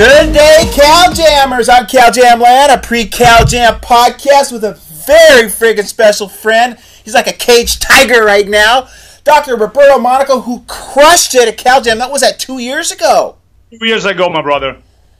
Good day, Cal Jammers. I'm Cal Jam Land, a pre-Cal Jam podcast with a very friggin' special friend. He's like a caged tiger right now. Dr. Roberto Monaco, who crushed it at Cal Jam. That was at 2 years ago. 2 years ago, my brother.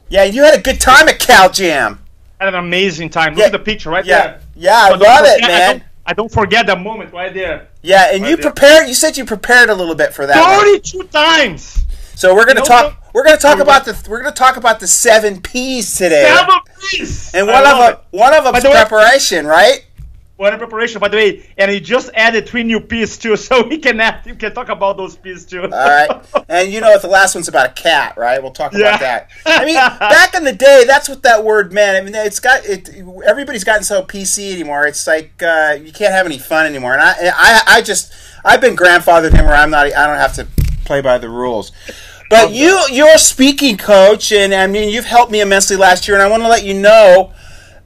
Yeah, you had a good time at Cal Jam. I had an amazing time. Look at the picture right there. Yeah, I love it, man. I don't forget that moment right there. Yeah, and right prepared. You said you prepared a little bit for that. 32 times. So we're gonna talk about the 7 P's today. 7 P's. And one of them's preparation, right? One of preparation, by the way. And he just added 3 new P's too, so we can talk about those P's too. All right. And you know the last one's about a cat, right? We'll talk about that. I mean, back in the day, that's what that word meant. I mean, everybody's gotten so PC anymore. It's like you can't have any fun anymore. And I've been grandfathered in where I don't have to play by the rules. But you're a speaking coach, and I mean, you've helped me immensely last year, and I want to let you know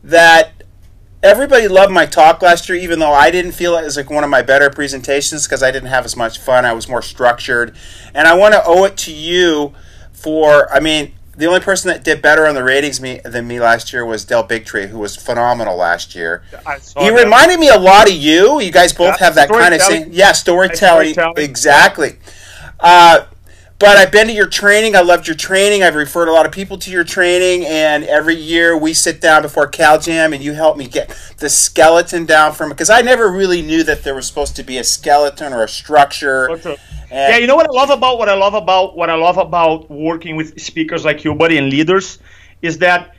that everybody loved my talk last year, even though I didn't feel it was like one of my better presentations because I didn't have as much fun. I was more structured, and I want to owe it to you for, I mean, the only person that did better on the ratings than me last year was Del Bigtree, who was phenomenal last year. He reminded me a lot of you. You guys both have that kind of thing. Yeah, storytelling. Exactly. But I've been to your training. I loved your training. I've referred a lot of people to your training. And every year we sit down before Cal Jam and you help me get the skeleton down from it. Because I never really knew that there was supposed to be a skeleton or a structure. Okay. Yeah, you know what I love about working with speakers like you, buddy, and leaders is that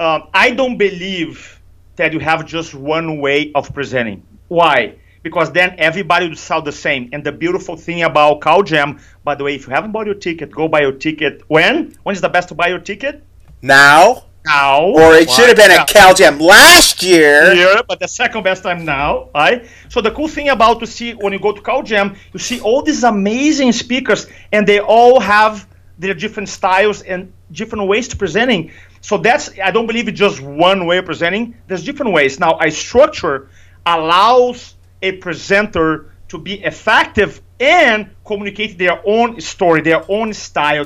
I don't believe that you have just one way of presenting. Why? Because then everybody would sound the same. And the beautiful thing about Cal Jam, by the way, if you haven't bought your ticket, go buy your ticket. When? When is the best to buy your ticket? Now. Now. Or it should have been at Cal Jam last year. Yeah, but the second best time now, right? So the cool thing about to see when you go to Cal Jam, you see all these amazing speakers, and they all have their different styles and different ways to presenting. So that's, I don't believe it's just one way of presenting. There's different ways. Now, a structure allows a presenter to be effective and communicate their own story, their own style,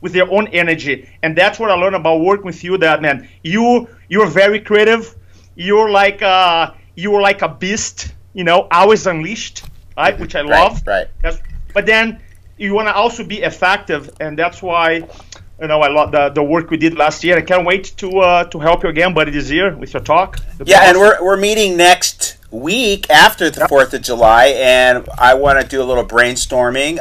with their own energy. And that's what I learned about working with you, that man, you're very creative. You're like a beast, you know, always unleashed, right? Which I love. Right. But then you want to also be effective, and that's why, you know, I love the work we did last year. I can't wait to help you again, buddy, this year with your talk. Yeah, and we're meeting next week after the 4th of July, and I want to do a little brainstorming,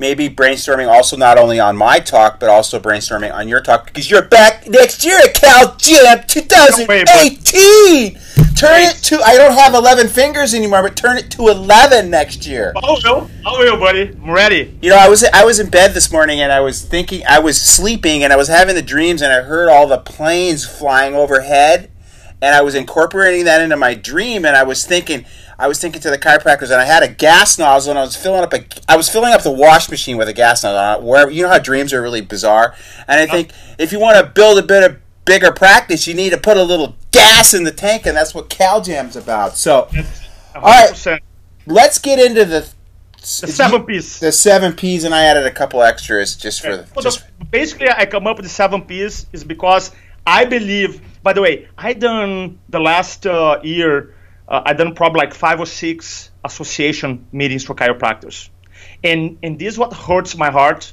maybe brainstorming also not only on my talk, but also brainstorming on your talk, because you're back next year at Cal Jam 2018! Turn it to, I don't have 11 fingers anymore, but turn it to 11 next year. I will, buddy. I'm ready. You know, I was in bed this morning, and I was thinking, I was sleeping, and I was having the dreams, and I heard all the planes flying overhead. And I was incorporating that into my dream, and I was thinking to the chiropractors, and I had a gas nozzle, and I was filling up the wash machine with a gas nozzle. Wherever, you know how dreams are really bizarre, and I think if you want to build a bit of bigger practice, you need to put a little gas in the tank, and that's what Cal Jam's about. So, 100%. All right, let's get into the 7 P's. The 7 P's, and I added a couple extras just for. Basically, I come up with the 7 P's is because I believe. By the way, I done the last year, I done probably like 5 or 6 association meetings for chiropractors, and this is what hurts my heart,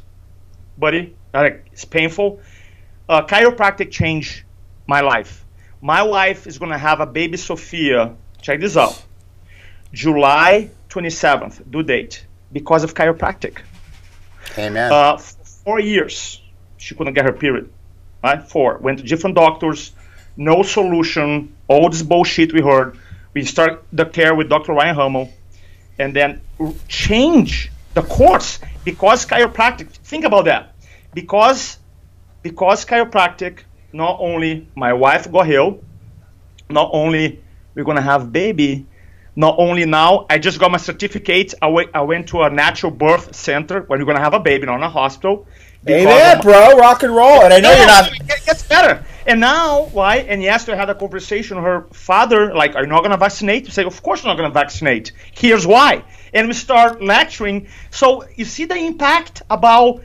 buddy. Like, it's painful. Chiropractic changed my life. My wife is gonna have a baby Sophia. Check this out, July 27th due date because of chiropractic. Amen. For 4 years, she couldn't get her period. Right, 4. Went to different doctors. No solution, all this bullshit we heard. We start the care with Dr. Ryan Hummel and then change the course because chiropractic, think about that. Because chiropractic, not only my wife got healed, not only we're gonna have baby, not only now, I just got my certificate. I went to a natural birth center where we're gonna have a baby, not a hospital. Amen, bro, rock and roll. And I know you're not. It gets better. And now, why? And yesterday I had a conversation with her father, like, are you not going to vaccinate? We say, of course I'm not going to vaccinate. Here's why. And we start lecturing. So you see the impact about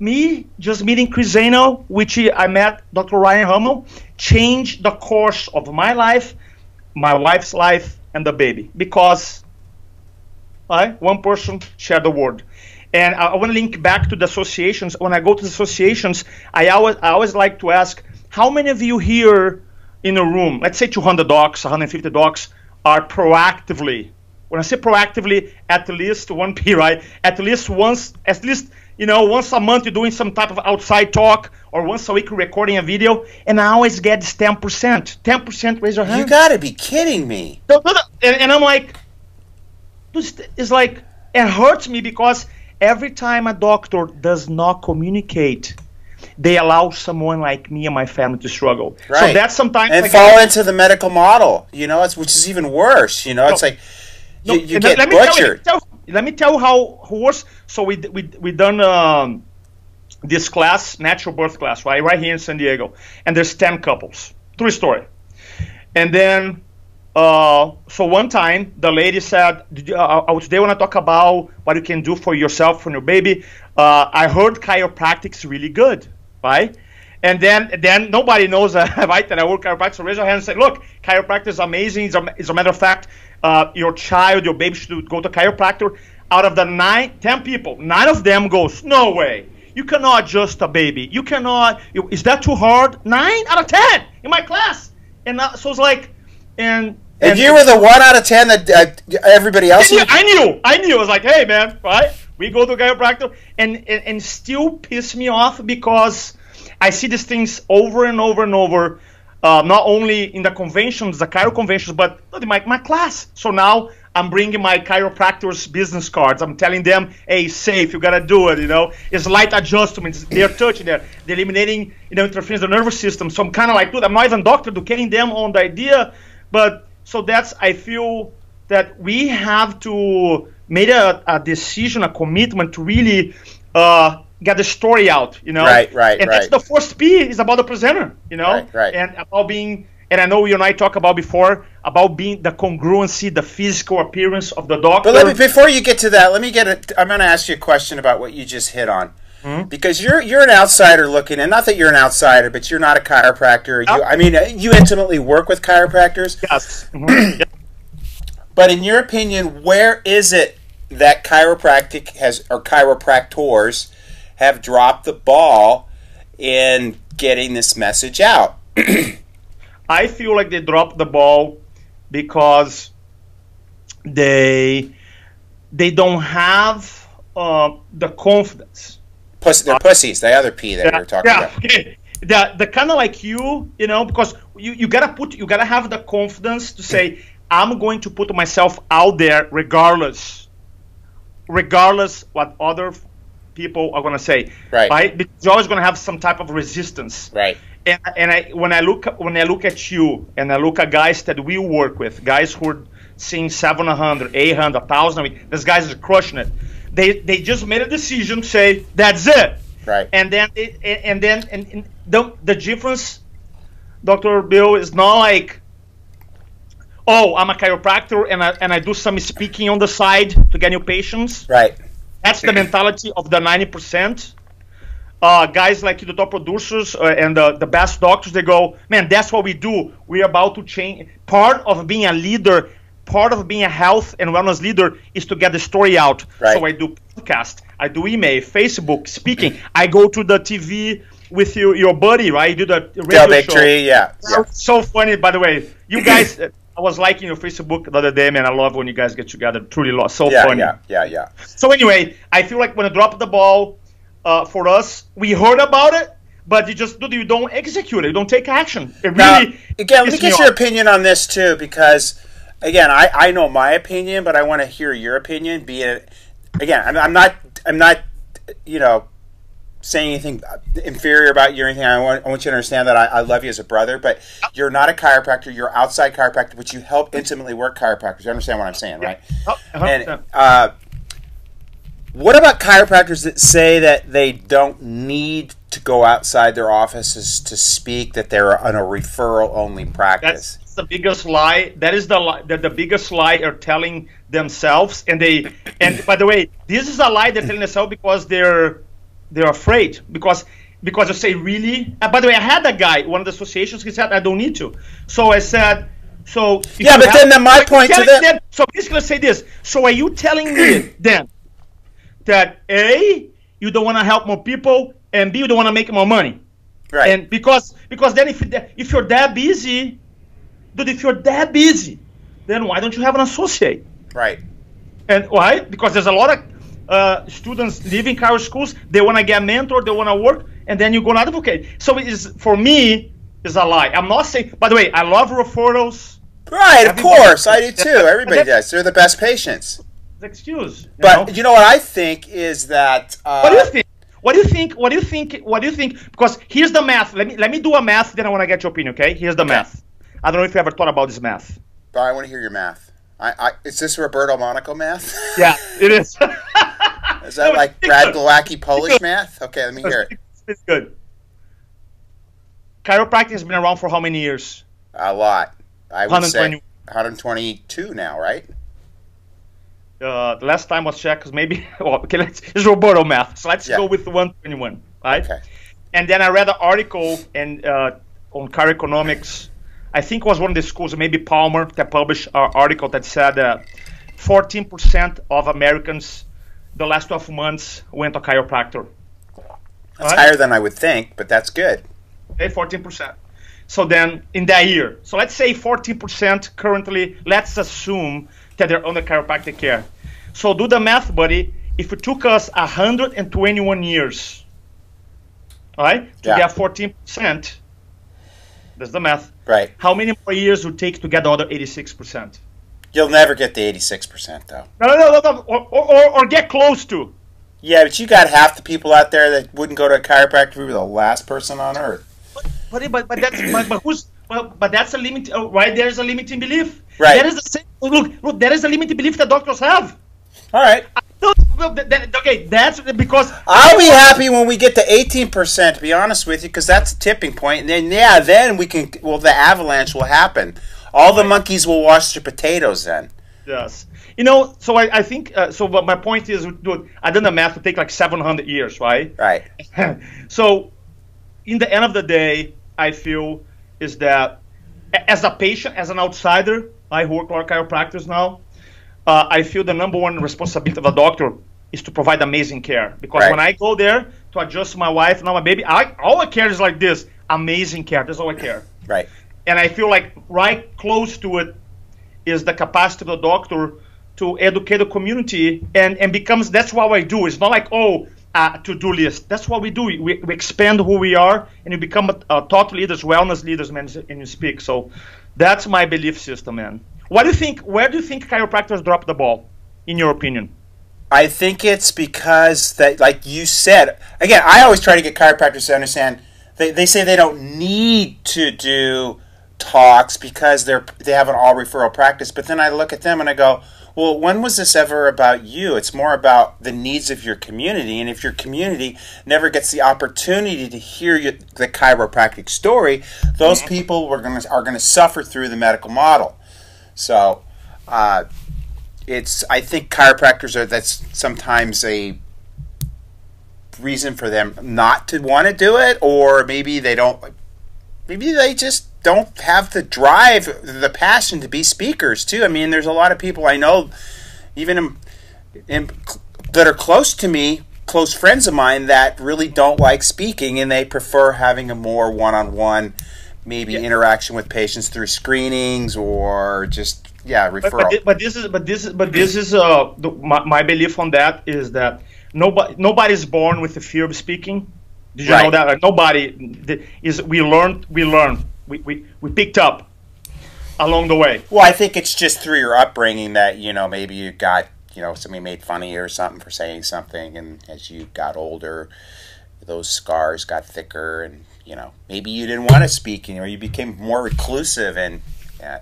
me just meeting Chris Zeno, which I met Dr. Ryan Hummel, changed the course of my life, my wife's life, and the baby, because one person shared the word. And I want to link back to the associations. When I go to the associations, I always like to ask, how many of you here in a room, let's say 200 docs, 150 docs, are proactively, when I say proactively, at least one P, right? At least once, at least, you know, once a month you're doing some type of outside talk, or once a week recording a video, and I always get this 10%. 10% raise your hand. You gotta be kidding me. And I'm like, it's like, it hurts me, because every time a doctor does not communicate, they allow someone like me and my family to struggle. Right. So that's sometimes... And like fall into the medical model, you know, it's, which is even worse. You know, no, it's like you get butchered. Let me tell you how worse. So we done this class, natural birth class, right here in San Diego. And there's 10 couples. True story. And then... so one time the lady said, today when I talk about what you can do for yourself and your baby, I heard chiropractic's really good, right? And then nobody knows, right, that I work chiropractic. So raise your hand and say, look, chiropractic is amazing. As a matter of fact, your child, your baby should go to chiropractor. Out of the 10 people, 9 of them goes, no way. You cannot just a baby. You cannot. Is that too hard? 9 out of 10 in my class. And so it's like, and you were the 1 out of 10 that everybody else. I knew. I was like, hey, man, right? We go to chiropractor, and still piss me off, because I see these things over and over and over. Not only in the conventions, the chiro conventions, but in my class. So now I'm bringing my chiropractor's business cards. I'm telling them, hey, safe. You gotta do it. You know, it's light adjustments. They're touching there. They're eliminating, you know, interference in the nervous system. So I'm kind of like, dude, I'm not even doctor educating them on the idea. But so that's, I feel that we have to make a decision, a commitment to really get the story out, you know? Right. And that's the first P is about the presenter, you know? Right. And about being, and I know you and I talked about before, about being the congruency, the physical appearance of the doctor. But before you get to that, I'm going to ask you a question about what you just hit on. Mm-hmm. Because you're an outsider looking, and not that you're an outsider, but you're not a chiropractor. You, I mean, you intimately work with chiropractors. Yes. Mm-hmm. But in your opinion, where is it that chiropractic has, or chiropractors have dropped the ball in getting this message out? I feel like they dropped the ball because they don't have the confidence. They're pussies, the other P that we were talking about. Okay. The kind of like you know, because you gotta have the confidence to say, I'm going to put myself out there regardless what other people are gonna say. Right? Because you're always gonna have some type of resistance. Right. And when I look at you, and I look at guys that we work with, guys who are seeing 700, 800, 1,000, I mean, these guys are crushing it. They just made a decision to say that's it, right? And the difference, Dr. Bill, is not like, oh, I'm a chiropractor and I do some speaking on the side to get new patients, right? That's the mentality of the 90%. Guys like the top producers and the best doctors, they go, man, that's what we do. We're about to change. Part of being a leader, part of being a health and wellness leader, is to get the story out. Right. So I do podcast, I do email, Facebook, speaking. I go to the TV with your buddy, right? You do the radio Del Bigtree show. Yeah. So funny, by the way. You guys, I was liking your Facebook the other day, man. I love when you guys get together. Truly lost. So funny. Yeah. So anyway, I feel like when I dropped the ball for us, we heard about it, but you don't execute it. You don't take action. It really, again, let me get your opinion on this too, because... Again, I know my opinion, but I want to hear your opinion. I'm not you know, saying anything inferior about you or anything. I want you to understand that I love you as a brother, but you're not a chiropractor. You're outside chiropractor, but you help intimately work chiropractors. You understand what I'm saying, right? And what about chiropractors that say that they don't need to go outside their offices to speak, that they're on a referral-only practice? That's the biggest lie. That is the biggest lie are telling themselves, and by the way, this is a lie they're telling themselves because they're They're afraid because you say, really? By the way, I had that guy, one of the associations, he said, I don't need to. So I said, so... Yeah, but then my point to them... So I'm just going to say this. So are you telling me then that A, you don't want to help more people, and B, you don't want to make more money? Right. And because then if you're that busy, dude, if you're that busy, then why don't you have an associate? Right. And why? Because there's a lot of... students leaving Chiro schools, they want to get mentored, they want to work, and then you're going to advocate. So it is, for me, is a lie. I'm not saying, by the way, I love referrals. Right, of course. I do too. Everybody does. They're the best patients. Excuse. But you know what I think is that... what do you think? What do you think? What do you think? What do you think? Because here's the math. Let me do a math, then I want to get your opinion, okay? Here's the math. I don't know if you ever thought about this math. But I want to hear your math. Is this Roberto Monaco math? Yeah, it is. Is that like Brad Glowacki Polish math? Okay, let me hear it. It's good. Chiropractic has been around for how many years? A lot. I would say 122 now, right? The last time was checked, because maybe, well, okay, it's Roberto math. So let's go with 121, right? Okay. And then I read an article on Chiroeconomics. I think it was one of the schools, maybe Palmer, that published an article that said 14% of Americans the last 12 months went to chiropractor. That's higher than I would think, but that's good. Okay, 14%. So then in that year, so let's say 14% currently, let's assume that they're under chiropractic care. So do the math, buddy. If it took us 121 years, all right, to get 14%, that's the math. Right. How many more years would it take to get the other 86%? You'll never get the 86%, though. No. Or get close to. Yeah, but you got half the people out there that wouldn't go to a chiropractor. We were the last person on earth. But that's that's a limit. Right, there's a limiting belief. Right. There is the same. Look, there is a limiting belief that doctors have. All right. Okay, that's because I'll be happy when we get to 18%. To be honest with you, because that's a tipping point, and then then we can. Well, the avalanche will happen. All the monkeys will wash their potatoes then. Yes. You know, so I think, so but my point is, dude, I did the math to take like 700 years, right? Right. So in the end of the day, I feel is that as a patient, as an outsider, I work with chiropractors now, I feel the number one responsibility of a doctor is to provide amazing care. Because when I go there to adjust my wife, now my baby, all I care is like this, amazing care. That's all I care. Right. And I feel like right close to it is the capacity of the doctor to educate the community and becomes, that's what I do. It's not like, oh, to-do list. That's what we do. We expand who we are and you become a thought leaders, wellness leaders, man, and you speak. So that's my belief system, man. What do you think, where do you think chiropractors drop the ball, in your opinion? I think it's because that, like you said, again, I always try to get chiropractors to understand they say they don't need to do talks because they have an all referral practice, but then I look at them and I go, well, when was this ever about you? It's more about the needs of your community, and if your community never gets the opportunity to hear the chiropractic story, those people are going to suffer through the medical model. So I think chiropractors that's sometimes a reason for them not to want to do it, or maybe they just don't have the drive, the passion to be speakers too. I mean, there's a lot of people I know, even that are close to me, close friends of mine, that really don't like speaking, and they prefer having a more one-on-one, maybe interaction with patients through screenings or just referral. But this is my belief on that is that nobody's born with the fear of speaking. Did you know that? Like, nobody is. We picked up along the way. Well, I think it's just through your upbringing that, you know, maybe you got, you know, somebody made fun of you or something for saying something, and as you got older, those scars got thicker, and you know, maybe you didn't want to speak, or you became more reclusive and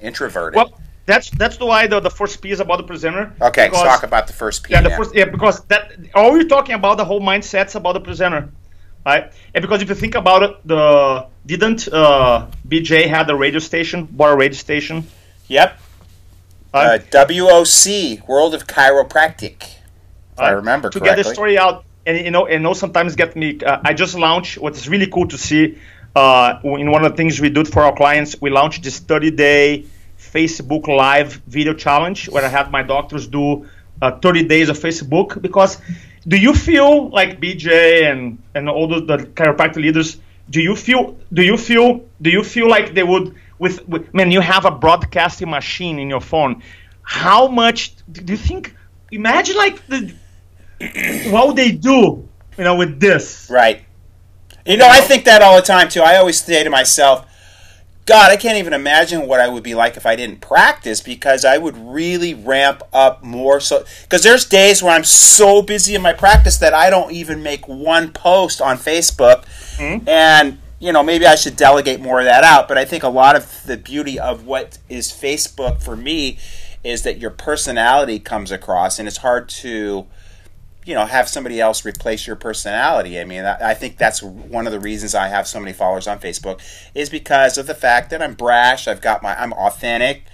introverted. Well, That's the why the first piece about the presenter. Okay, because, let's talk about the first piece. Yeah, because that all you're talking about, the whole mindset's about the presenter, right? And because if you think about it, BJ had a radio station, bar radio station? Yep. WOC, World of Chiropractic. If I remember correctly. To get the story out, and sometimes get me. I just launched what is really cool to see. In one of the things we do for our clients, we launched this 30-day Facebook Live video challenge where I have my doctors do 30 days of Facebook. Because do you feel like BJ and all the chiropractic leaders? Do you feel like they would with man? You have a broadcasting machine in your phone. How much do you think? Imagine like what would they do, you know, with this, right? You know, I think that all the time too. I always say to myself, God, I can't even imagine what I would be like if I didn't practice, because I would really ramp up more. So, because there's days where I'm so busy in my practice that I don't even make one post on Facebook. Mm-hmm. And, you know, maybe I should delegate more of that out. But I think a lot of the beauty of what is Facebook for me is that your personality comes across, and it's hard to, you know, have somebody else replace your personality. I mean, I think that's one of the reasons I have so many followers on Facebook, is because of the fact that I'm brash. I'm authentic.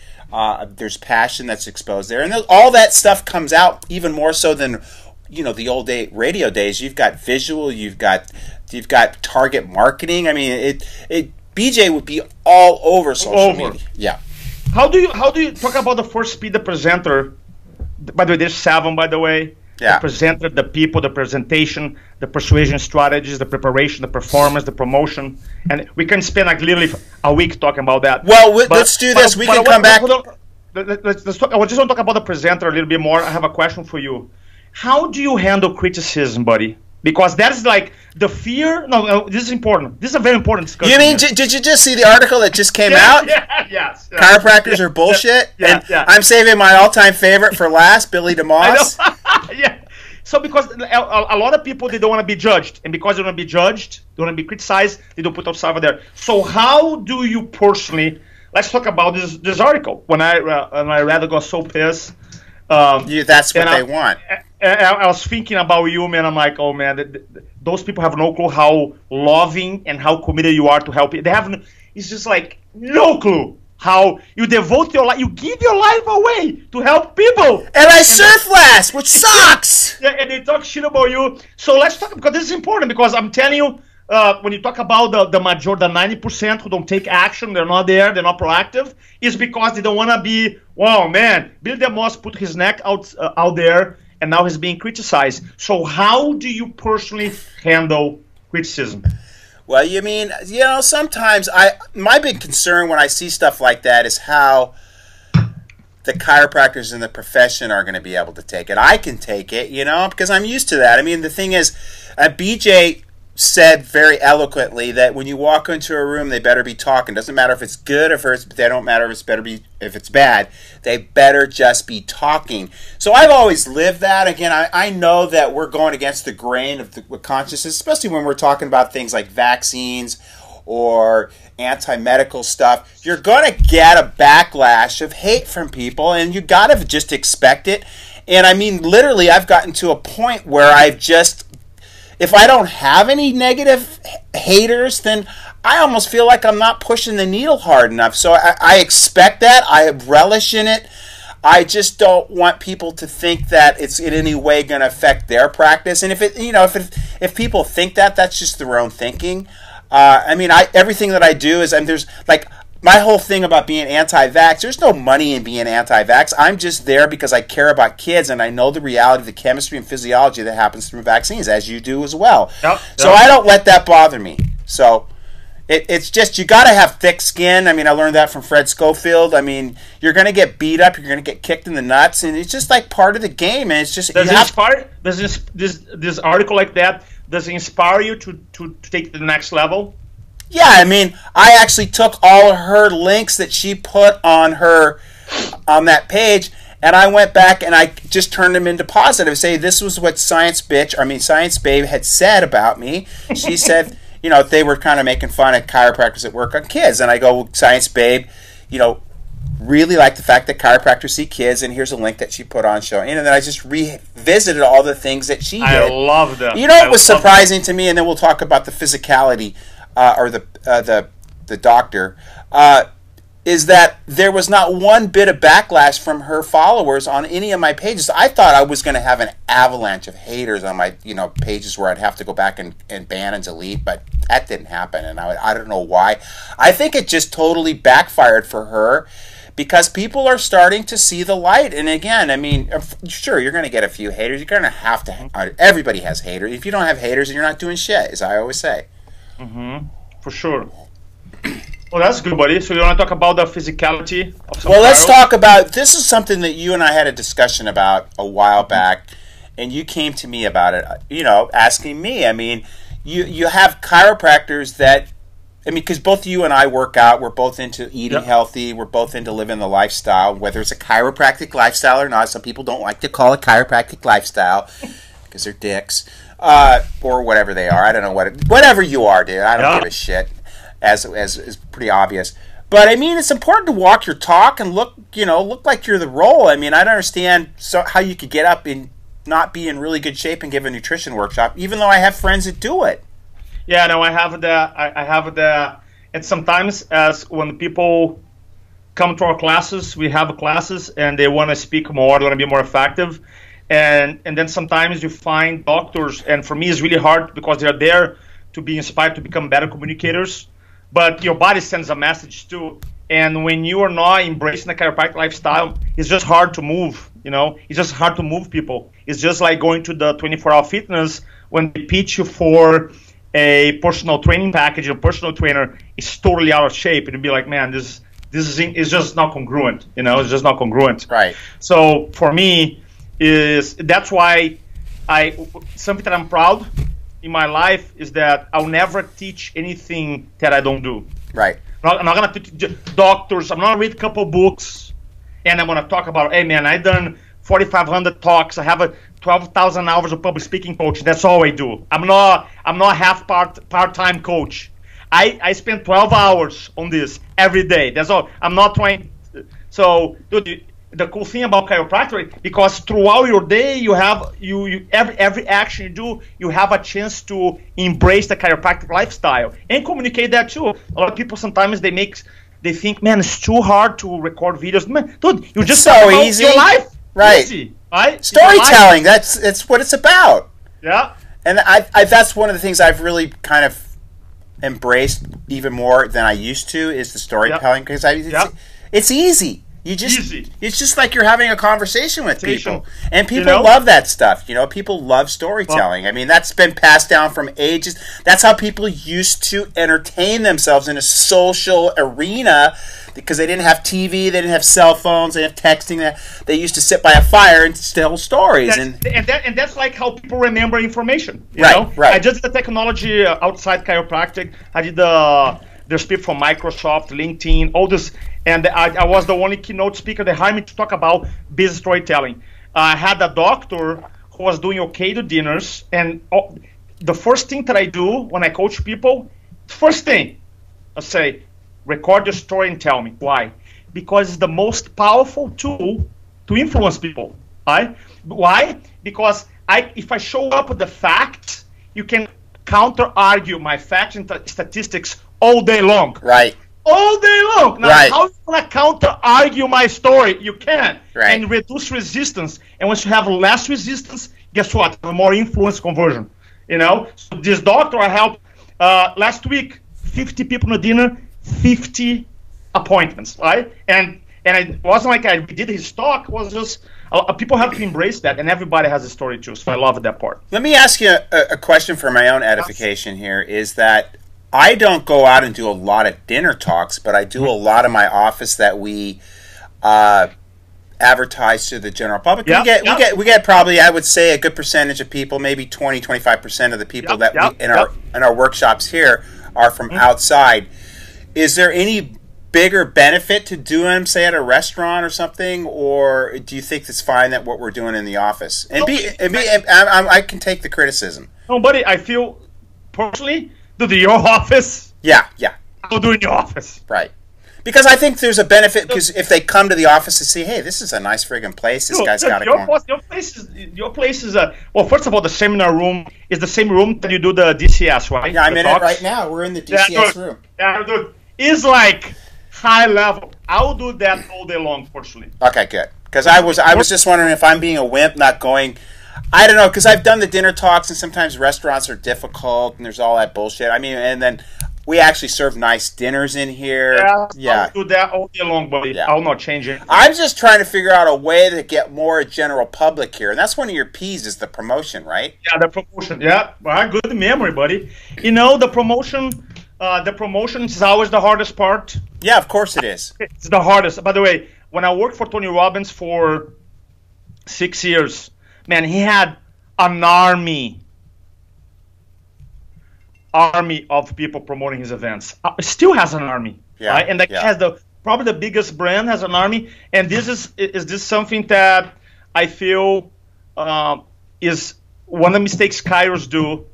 There's passion that's exposed there, and all that stuff comes out even more so than, you know, the old day radio days. You've got visual. You've got target marketing. I mean, BJ would be all over social media. Yeah. How do you talk about the first speed, the presenter? By the way, there's 7. By the way. Yeah. The presenter, the people, the presentation, the persuasion strategies, the preparation, the performance, the promotion. And we can spend like literally a week talking about that. Well, let's do this. But we can come back. Let's talk. I just want to talk about the presenter a little bit more. I have a question for you. How do you handle criticism, buddy? Because that's like the fear. No, this is important. This is a very important discussion. You mean, did you just see the article that just came out? Yeah, yes. Chiropractors are bullshit. Yeah, and I'm saving my all-time favorite for last, Billy DeMoss. Yeah. So because a lot of people, they don't want to be judged. And because they don't want to be judged, they want to be criticized, they don't put themselves there. So how do you personally, let's talk about this article. When I read it, I got so pissed. That's what they want. I was thinking about you, man. I'm like, oh, man, those people have no clue how loving and how committed you are to help. They have, it's just like no clue how you devote your life, you give your life away to help people. And I surf last, which sucks. Yeah, and they talk shit about you. So let's talk, because this is important, because I'm telling you, when you talk about the majority, the 90% who don't take action, they're not there, they're not proactive, is because they don't want to be, wow, man, Bill DeMoss put his neck out there, and now he's being criticized. So how do you personally handle criticism? Well, you mean, you know, sometimes my big concern when I see stuff like that is how the chiropractors in the profession are going to be able to take it. I can take it, you know, because I'm used to that. I mean, the thing is, BJ said very eloquently that when you walk into a room, they better be talking. Doesn't matter if it's good or if it's, they don't matter if it's better be if it's bad. They better just be talking. So I've always lived that. Again, I know that we're going against the grain of the consciousness, especially when we're talking about things like vaccines or anti-medical stuff. You're going to get a backlash of hate from people, and you got to just expect it. And I mean, literally, I've gotten to a point where I've just, if I don't have any negative haters, then I almost feel like I'm not pushing the needle hard enough. So I expect that. I relish in it. I just don't want people to think that it's in any way going to affect their practice. And if it, you know, if people think that, that's just their own thinking. I mean, everything that I do is, and there's like my whole thing about being anti-vax. There's no money in being anti-vax. I'm just there because I care about kids, and I know the reality of the chemistry and physiology that happens through vaccines, as you do as well. Yep. So I don't let that bother me. So it's just, you got to have thick skin. I mean, I learned that from Fred Schofield. I mean, you're going to get beat up. You're going to get kicked in the nuts, and it's just like part of the game. And it's just, does this article like that, does it inspire you to take it to the next level? Yeah, I mean, I actually took all of her links that she put on that page, and I went back and I just turned them into positive. Say, this was what Science Babe had said about me. She said, you know, they were kind of making fun of chiropractors that work on kids. And I go, well, Science Babe, you know, really like the fact that chiropractors see kids, and here's a link that she put on showing. And then I just revisited all the things that she did. I love that. You know, it was surprising to me, and then we'll talk about the physicality or the doctor. is that there was not one bit of backlash from her followers on any of my pages. I thought I was going to have an avalanche of haters on my, you know, pages where I'd have to go back and ban and delete, but that didn't happen, and I don't know why. I think it just totally backfired for her, because people are starting to see the light. And again, I mean, sure, you're going to get a few haters. You're going to have to hang out. Everybody has haters. If you don't have haters, you're not doing shit, as I always say. Mm-hmm. For sure. Well, that's good, buddy. So you want to talk about the physicality of some let's talk about, this is something that you and I had a discussion about a while back, and you came to me about it, you know, asking me. I mean, you have chiropractors that, I mean, because both you and I work out. We're both into eating healthy. We're both into living the lifestyle, whether it's a chiropractic lifestyle or not. Some people don't like to call it chiropractic lifestyle because they're dicks or whatever they are. I don't know what it, whatever you are, dude. I don't give a shit, as is pretty obvious. But, I mean, it's important to walk your talk and look, you know, look like you're the role. I mean, I don't understand how you could get up and not be in really good shape and give a nutrition workshop, even though I have friends that do it. Yeah, no, I have the, and sometimes as when people come to our classes, we have classes and they want to speak more, they want to be more effective, and then sometimes you find doctors, and for me it's really hard because they're there to be inspired to become better communicators, but your body sends a message too, and when you are not embracing the chiropractic lifestyle, it's just hard to move, you know, it's just hard to move people. It's just like going to the 24-hour fitness when they pitch you for a personal training package, a personal trainer is totally out of shape. It'd be like, man, this is just not congruent. You know, it's just not congruent. Right. So for me, that's why something that I'm proud in my life is that I'll never teach anything that I don't do. Right. I'm not gonna teach doctors. I'm gonna read a couple books, and I'm gonna talk about, hey man, I've done 4,500 talks. I have a 12,000 hours of public speaking coach. That's all I do. I'm not half part-time coach. I spend 12 hours on this every day. That's all. I'm not trying. So, dude, the cool thing about chiropractic, because throughout your day you have every action you do, you have a chance to embrace the chiropractic lifestyle and communicate that too. A lot of people sometimes they think, man, it's too hard to record videos. Man, dude, you just talk about your life. Right. Easy, right? Storytelling, that's what it's about. Yeah. And I that's one of the things I've really kind of embraced even more than I used to, is the storytelling, because it's easy. It's just like you're having a conversation with people. And people love that stuff. You know, people love storytelling. Well, I mean, that's been passed down from ages. That's how people used to entertain themselves in a social arena, because they didn't have TV, they didn't have cell phones, they didn't have texting. They used to sit by a fire and tell stories. And that's like how people remember information. You know? Right. I just did the technology outside chiropractic. I did the speak from Microsoft, LinkedIn, all this. And I was the only keynote speaker. They hired me to talk about business storytelling. I had a doctor who was doing Okado dinners. And the first thing that I do when I coach people, first thing, I say, record your story and tell me. Why? Because it's the most powerful tool to influence people. Right? Why? Because if I show up with the facts, you can counter-argue my facts and statistics all day long. Right. All day long. Now, how are you going to counter-argue my story? You can. Right. And reduce resistance. And once you have less resistance, guess what? The more influence conversion. You know? So this doctor I helped last week, 50 people in a dinner, 50 appointments, right? And it wasn't like I did his talk. It was just people have to embrace that, and everybody has a story too. So I love that part. Let me ask you a question for my own edification here, is that I don't go out and do a lot of dinner talks, but I do a lot of my office that we advertise to the general public. Yep, we get probably, I would say, a good percentage of people, maybe 20, 25% of the people in our workshops here are from outside. Is there any bigger benefit to doing, say, at a restaurant or something, or do you think it's fine that what we're doing in the office? I can take the criticism. No, buddy, I feel personally, do your office. Yeah. I'll do in your office. Right. Because I think there's a benefit, because if they come to the office to see, hey, this is a nice friggin' place. This guy's got to go. Your place is well, first of all, the seminar room is the same room that you do the DCS, right? Yeah, I'm in it right now. We're in the DCS room. Yeah, dude. Is like high level. I'll do that all day long, fortunately. Okay, good. Because I was just wondering if I'm being a wimp, not going. I don't know, because I've done the dinner talks, and sometimes restaurants are difficult, and there's all that bullshit. I mean, and then we actually serve nice dinners in here. Yeah. I'll do that all day long, buddy. Yeah. I'll not change it. I'm just trying to figure out a way to get more general public here, and that's one of your P's is the promotion, right? Yeah, the promotion. Yeah, well, good memory, buddy. You know, the promotion is always the hardest part. Yeah, of course it is. It's the hardest. By the way, when I worked for Tony Robbins for 6 years, man, he had an army of people promoting his events. Still has an army, yeah, right? And that has probably the biggest brand has an army. And this is this something that I feel is one of the mistakes chiros do.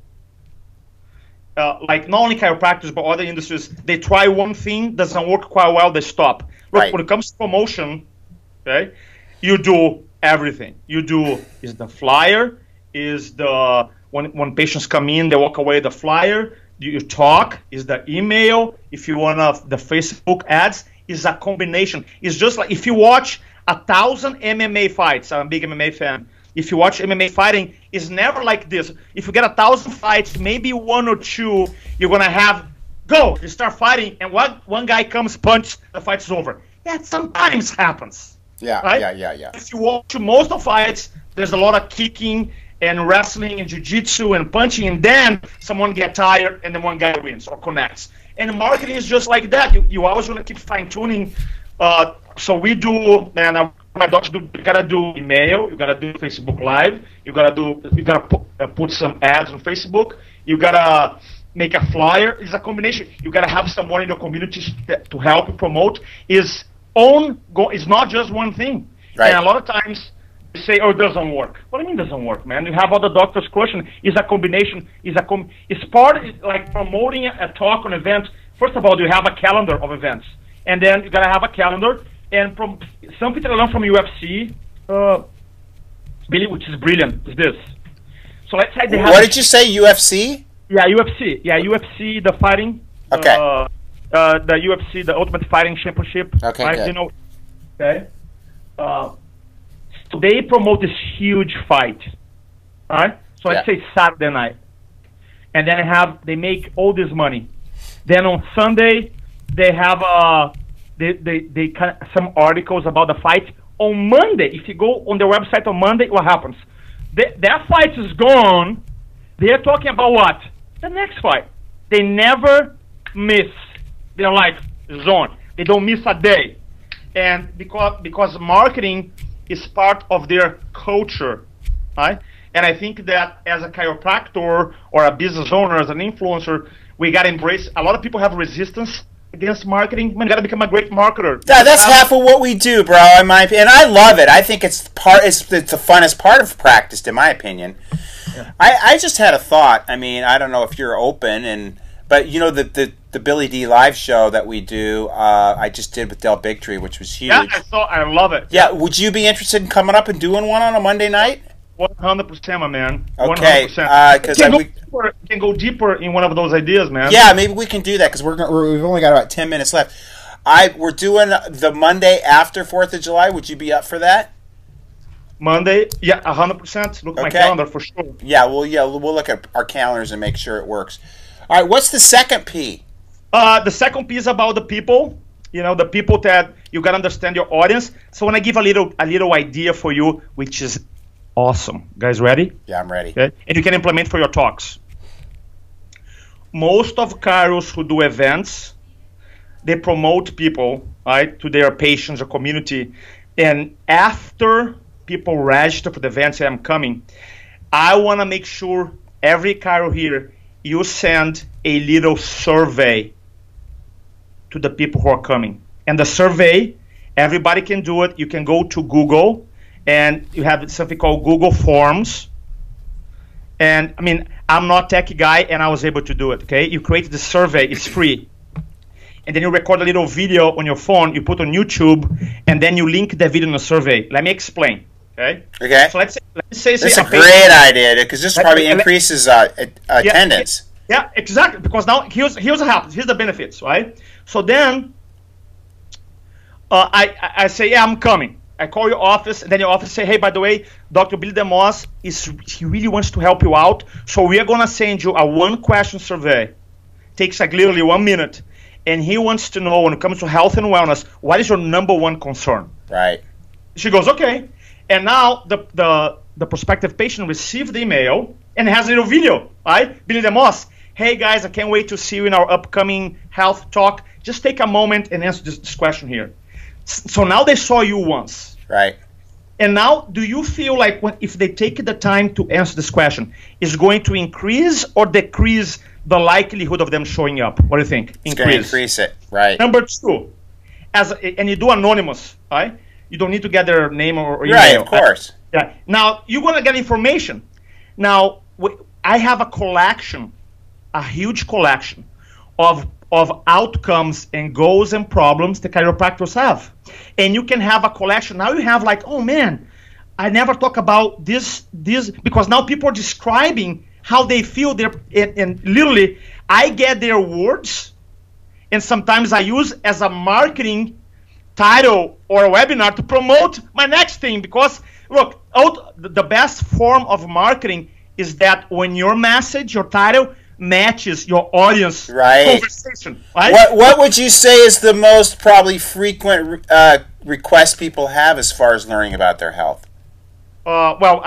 Like not only chiropractors but other industries, they try one thing, doesn't work quite well, they stop. Look, right. When it comes to promotion, okay, you do everything. You do is the flyer, is the when patients come in, they walk away the flyer. You talk is the email. If you want the Facebook ads, is a combination. It's just like if you watch 1,000 MMA fights. I'm a big MMA fan. If you watch MMA fighting, it's never like this. If you get 1,000 fights, maybe one or two, you're gonna have go. You start fighting, and one guy comes, punches, the fight's over. That sometimes happens. Yeah, right? Yeah. If you watch most of fights, there's a lot of kicking and wrestling and jiu-jitsu and punching, and then someone gets tired, and then one guy wins or connects. And marketing is just like that. You always wanna keep fine-tuning. So we do, man. My doctor, you gotta do email, you gotta do Facebook Live, you gotta put some ads on Facebook, you gotta make a flyer. It's a combination. You gotta have someone in your community to help you promote. It's not just one thing. Right. And a lot of times they say, "Oh, it doesn't work." What do you mean doesn't work, man? You have other doctors question. It's a combination. It's part of, like promoting a talk on events. First of all, you have a calendar of events, and then you gotta have a calendar. And from something that I learned from UFC, Billy, which is brilliant, is this. So let's say they have. What did you say? UFC? Yeah, UFC. Yeah, UFC. The fighting. Okay. The UFC, the Ultimate Fighting Championship. Okay. Right? You know. Okay. So they promote this huge fight. All right. So let's say Saturday night, and then they make all this money. Then on Sunday, they have a. They cut some articles about the fight. On Monday, if you go on their website on Monday, what happens? That fight is gone. They're talking about what? The next fight. They never miss. They're like, it's on. They don't miss a day. And because marketing is part of their culture, right? And I think that as a chiropractor or a business owner, as an influencer, we got to embrace. A lot of people have resistance against marketing. Man, you gotta become a great marketer. Yeah, that's half of what we do, bro. In my opinion, and I love it. I think it's the funnest part of practice, in my opinion. Yeah. I just had a thought. I mean, I don't know if you're open, but you know the Billy D live show that we do. I just did with Del Bigtree, which was huge. Yeah, I love it. Yeah, would you be interested in coming up and doing one on a Monday night? 100%, my man. Okay, we can go deeper in one of those ideas, man. Yeah, maybe we can do that because we've only got about 10 minutes left. We're doing the Monday after 4th of July. Would you be up for that? Monday, yeah, 100%. Look at my calendar for sure. Yeah, we'll look at our calendars and make sure it works. All right, what's the second P? The second P is about the people. You know, the people that you got to understand your audience. So when I give a little idea for you, which is awesome. Guys ready? Yeah, I'm ready. Okay. And you can implement for your talks. Most of chiros who do events, they promote people, right, to their patients or community. And after people register for the event, say, I'm coming, I want to make sure every chiro here, you send a little survey to the people who are coming. And the survey, everybody can do it. You can go to Google. And you have something called Google Forms. And, I mean, I'm not a tech guy, and I was able to do it, okay? You create the survey. It's free. And then you record a little video on your phone. You put on YouTube, and then you link the video in the survey. Let me explain, okay? Okay. So let's say this is a great idea, because this probably increases attendance. Yeah, exactly, because now here's what happens. Here's the benefits, right? So then I say, yeah, I'm coming. I call your office, and then your office say, hey, by the way, Dr. Billy DeMoss, he really wants to help you out, so we are going to send you a one-question survey. Takes like literally 1 minute. And he wants to know, when it comes to health and wellness, what is your number one concern? Right. She goes, okay. And now the prospective patient received the email and has a little video, right? Billy DeMoss, hey, guys, I can't wait to see you in our upcoming health talk. Just take a moment and answer this question here. So now they saw you once. Right. And now do you feel like if they take the time to answer this question, is going to increase or decrease the likelihood of them showing up? What do you think? Increase. It's going to increase it, right. Number two, and you do anonymous, right? You don't need to get their name or email. Right, of course. Yeah. Now, you're going to get information. Now, I have a collection, a huge collection of outcomes and goals and problems the chiropractors have. And you can have a collection. Now you have like, oh, man, I never talk about this, because now people are describing how they feel. And literally, I get their words, and sometimes I use as a marketing title or a webinar to promote my next thing. Because, look, the best form of marketing is that when your message, your title, matches your audience conversation. Right? What would you say is the most probably frequent request people have as far as learning about their health? Well,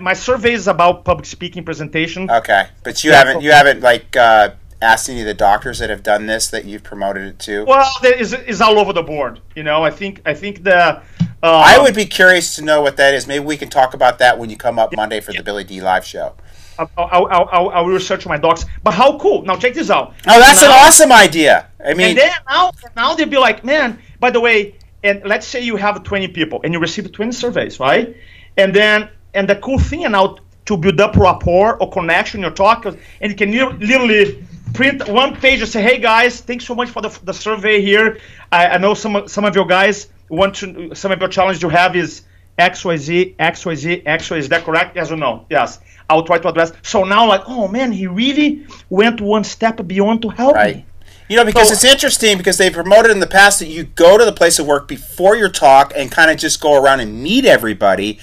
my survey is about public speaking presentation. Okay, but you haven't like asked any of the doctors that have done this that you've promoted it to. Well, it's all over the board. You know, I think the. I would be curious to know what that is. Maybe we can talk about that when you come up Monday for the Billy D Live Show. I'll research my docs. But how cool. Now, check this out. Oh, that's an awesome idea. I mean, and then now they'd be like, man, by the way, and let's say you have 20 people and you receive 20 surveys, right? And then, and the cool thing now to build up rapport or connection, your talk, and you can literally print one page and say, hey, guys, thanks so much for the survey here. I know some of your guys want to, some of your challenge you have is XYZ, XYZ, XYZ. Is that correct? Yes or no? Yes. I'll try to address. So now, like, oh, man, he really went one step beyond to help me. You know, because it's interesting because they promoted in the past that you go to the place of work before your talk and kind of just go around and meet everybody.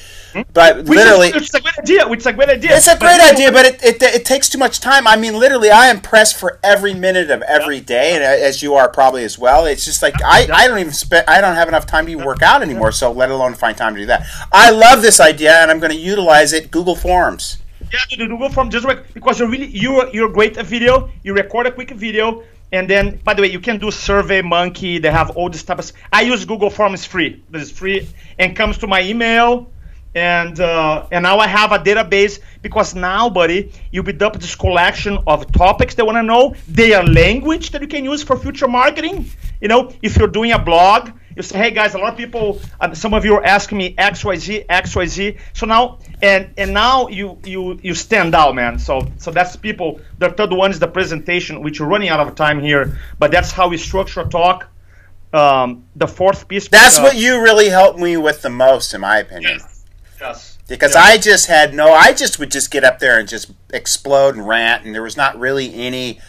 But literally, it's a great idea. It's a great idea. It's a great idea, but it takes too much time. I mean, literally, I am pressed for every minute of every day, and as you are probably as well. It's just like I don't even spend. I don't have enough time to even work out anymore. So let alone find time to do that. I love this idea, and I'm going to utilize it. Google Forms. Yeah, to Google Forms just because you're great at video. You record a quick video. And then, by the way, you can do Survey Monkey. They have all this type of. I use Google Forms free. This is free and comes to my email. And now I have a database because now, buddy, you build up this collection of topics they want to know. They are language that you can use for future marketing. You know, if you're doing a blog, you say, hey, guys, a lot of people, some of you are asking me XYZ, XYZ. So now, and now you stand out, man. So that's people. The third one is the presentation, which you're running out of time here. But that's how we structure a talk. The fourth piece. That's what you really helped me with the most, in my opinion. Yes. Yes. Because I just had I just would just get up there and just explode and rant, and there was not really any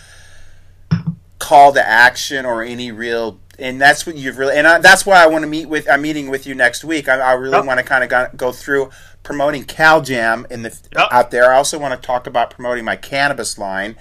call to action or any real. And that's what you've really, and that's why I want to meet with. I'm meeting with you next week. I really want to kind of go through promoting Cal Jam in the out there. I also want to talk about promoting my cannabis line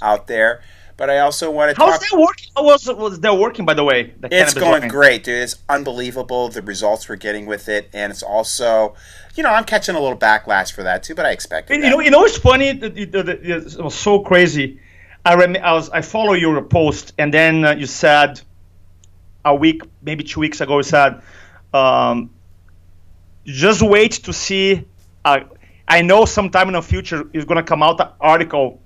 out there. But I also want to talk. How's that working? How was that working, by the way? It's going great, dude. It's unbelievable the results we're getting with it, and it's also, you know, I'm catching a little backlash for that too, but I expected that. You know what's funny? It was so crazy. I follow your post, and then you said a week, maybe 2 weeks ago, you said, just wait to see. I know sometime in the future is going to come out an article,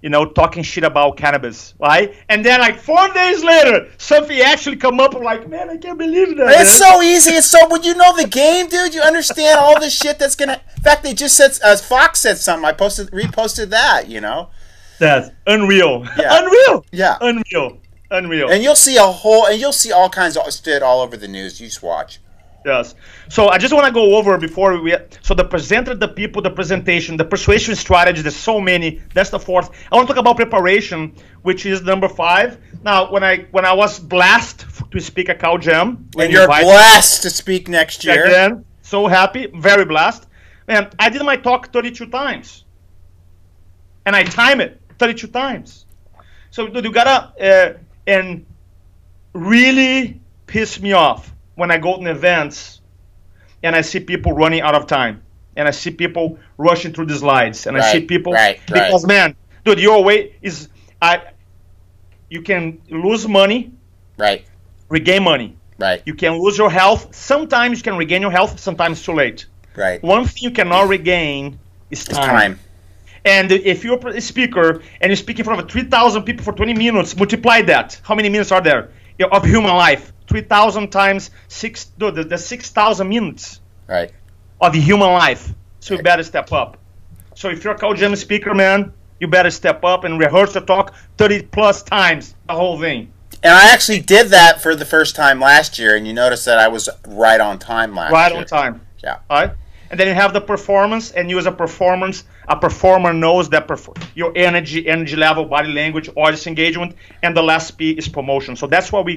you know, talking shit about cannabis, right? And then like 4 days later, something actually come up. I'm like, man, I can't believe that. It's so easy. It's so, when you know the game, dude, you understand all the shit that's going to, in fact, they just said, Fox said something. I reposted that, you know? That's unreal. Yeah. Unreal. Yeah. Unreal. Unreal. And you'll see all kinds of shit all over the news. You just watch. Yes. So I just want to go over before we, So the presenter, the people, the presentation, the persuasion strategy, there's so many, that's the fourth. I want to talk about preparation, which is number 5. Now, when I was blessed to speak at Cal Jam. And you're blessed to speak next year. Again, so happy, very blessed. Man, I did my talk 32 times. And I time it 32 times. So you gotta, and really piss me off when I go to events and I see people running out of time. And I see people rushing through the slides. And I see people, because man, dude, your way is, you can lose money, regain money. You can lose your health. Sometimes you can regain your health, sometimes too late. One thing you cannot regain is time. And if you're a speaker and you speak in front of 3,000 people for 20 minutes, multiply that. How many minutes are there of human life? 3,000 times 6, there's 6,000 minutes of human life. So you better step up. So if you're a Cal Jam speaker, man, you better step up and rehearse the talk 30-plus times, the whole thing. And I actually did that for the first time last year, and you noticed that I was right on time last year. Right on time. Yeah. All right. And then you have the performance, and you as a performance, a performer knows that your energy level, body language, audience engagement, and the last P is promotion. So that's what we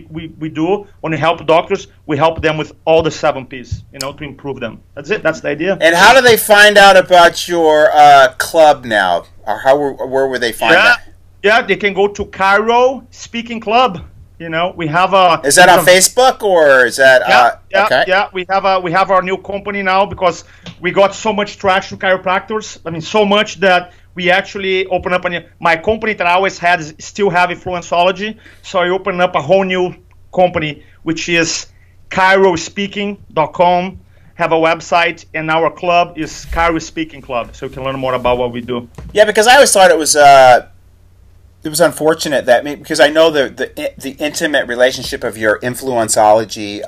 do when we help doctors. We help them with all the 7 Ps, you know, to improve them. That's it. That's the idea. And how do they find out about your club now? Or where would they find that? Yeah, they can go to ChiroSpeaking Club. You know, we have a. Is that on Facebook or is that? We have our new company now because we got so much traction, chiropractors. I mean, so much that we actually open up a new. My company that I always had is still have Influenceology, so I opened up a whole new company, which is ChiroSpeaking.com. Have a website, and our club is ChiroSpeaking Club, so you can learn more about what we do. Yeah, because I always thought it was. It was unfortunate that because I know the intimate relationship of your Influenceology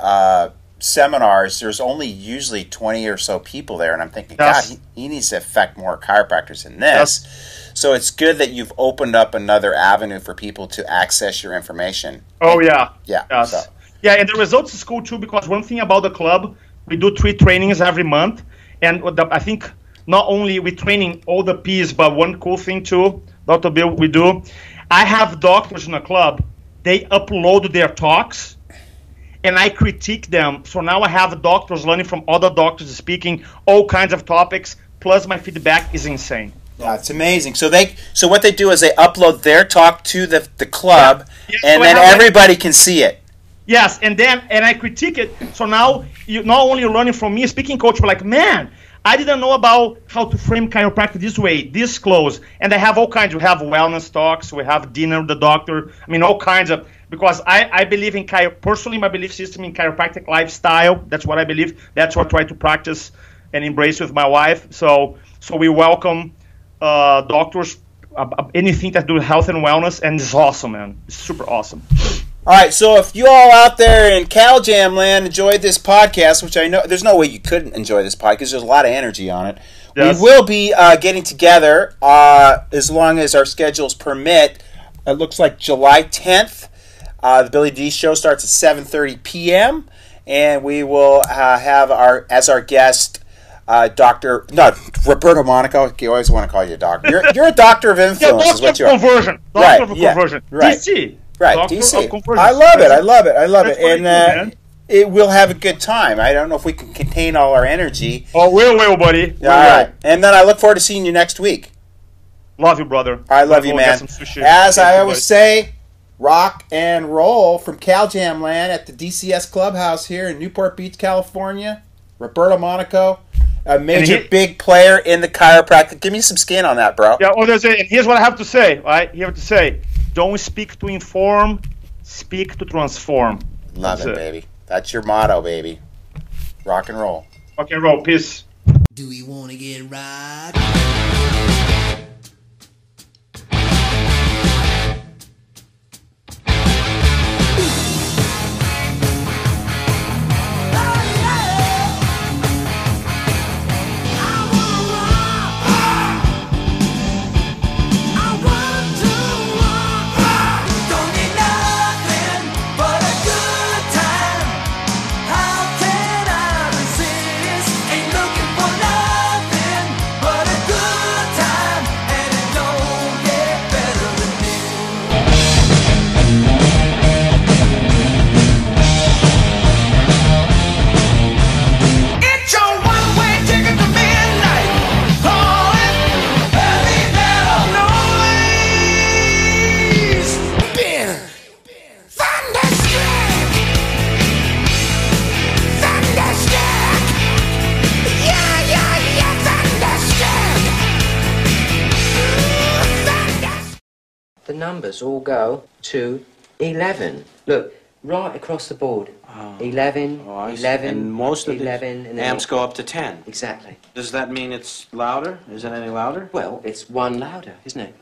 seminars. There's only usually 20 or so people there, and I'm thinking, yes. God, he needs to affect more chiropractors in this. Yes. So it's good that you've opened up another avenue for people to access your information. Oh yeah, yeah, yes. So. Yeah. And the results is cool too, because one thing about the club, we do 3 trainings every month, and I think not only we training all the Ps, but one cool thing too. Dr. Bill, we do. I have doctors in a club. They upload their talks, and I critique them. So now I have doctors learning from other doctors speaking all kinds of topics. Plus, my feedback is insane. Yeah, it's amazing. So what they do is they upload their talk to the club, yeah. Yeah, and so then everybody can see it. Yes, and I critique it. So now you not only learning from me, speaking coach, but like, man. I didn't know about how to frame chiropractic this way, this close. And I have all kinds. We have wellness talks. We have dinner with the doctor. I mean, all kinds of – because I believe in – personally, my belief system in chiropractic lifestyle. That's what I believe. That's what I try to practice and embrace with my wife. So we welcome doctors, anything that do with health and wellness. And it's awesome, man. It's super awesome. All right, so if you all out there in Cal Jam land enjoyed this podcast, which I know there's no way you couldn't enjoy this podcast, there's a lot of energy on it. Yes. We will be getting together as long as our schedules permit. It looks like July 10th. The Billy D show starts at 7:30 p.m. and we will have as our guest. Roberto Monaco. You always want to call you a doctor. You're a doctor of influence. Yeah, doctor of conversion. Doctor of conversion. Right. DC. Right. Doctor DC. I love it. And it will have a good time. I don't know if we can contain all our energy. Oh, we'll, buddy. All right. And then I look forward to seeing you next week. Love you, brother. I love you, man. As I always say, rock and roll from Cal Jam Land at the DCS Clubhouse here in Newport Beach, California. Roberto Monaco. A major big player in the chiropractic. Give me some skin on that, bro. Yeah, and here's what I have to say. Right? You have to say, don't speak to inform, speak to transform. Love it, baby. That's your motto, baby. Rock and roll. Rock and roll. Peace. Do we want to get right? No! numbers all go to 11. Look, right across the board. 11, oh, 11, and most of 11, and amps go up to 10. Exactly. Does that mean it's louder? Is it any louder? Well, it's one louder, isn't it?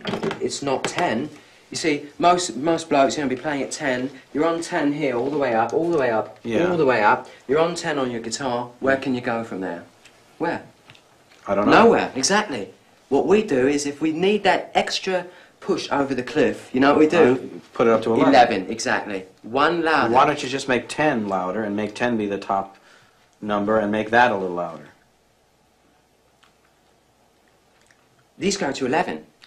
It's not 10. You see, most blokes are going to be playing at 10. You're on 10 here, all the way up, all the way up, yeah, all the way up. You're on 10 on your guitar. Where can you go from there? Where? I don't know. Nowhere, exactly. What we do is if we need that extra push over the cliff, you know what we do? Put it up to 11. 11, exactly. One louder. Why don't you just make 10 louder and make 10 be the top number and make that a little louder? These go to 11.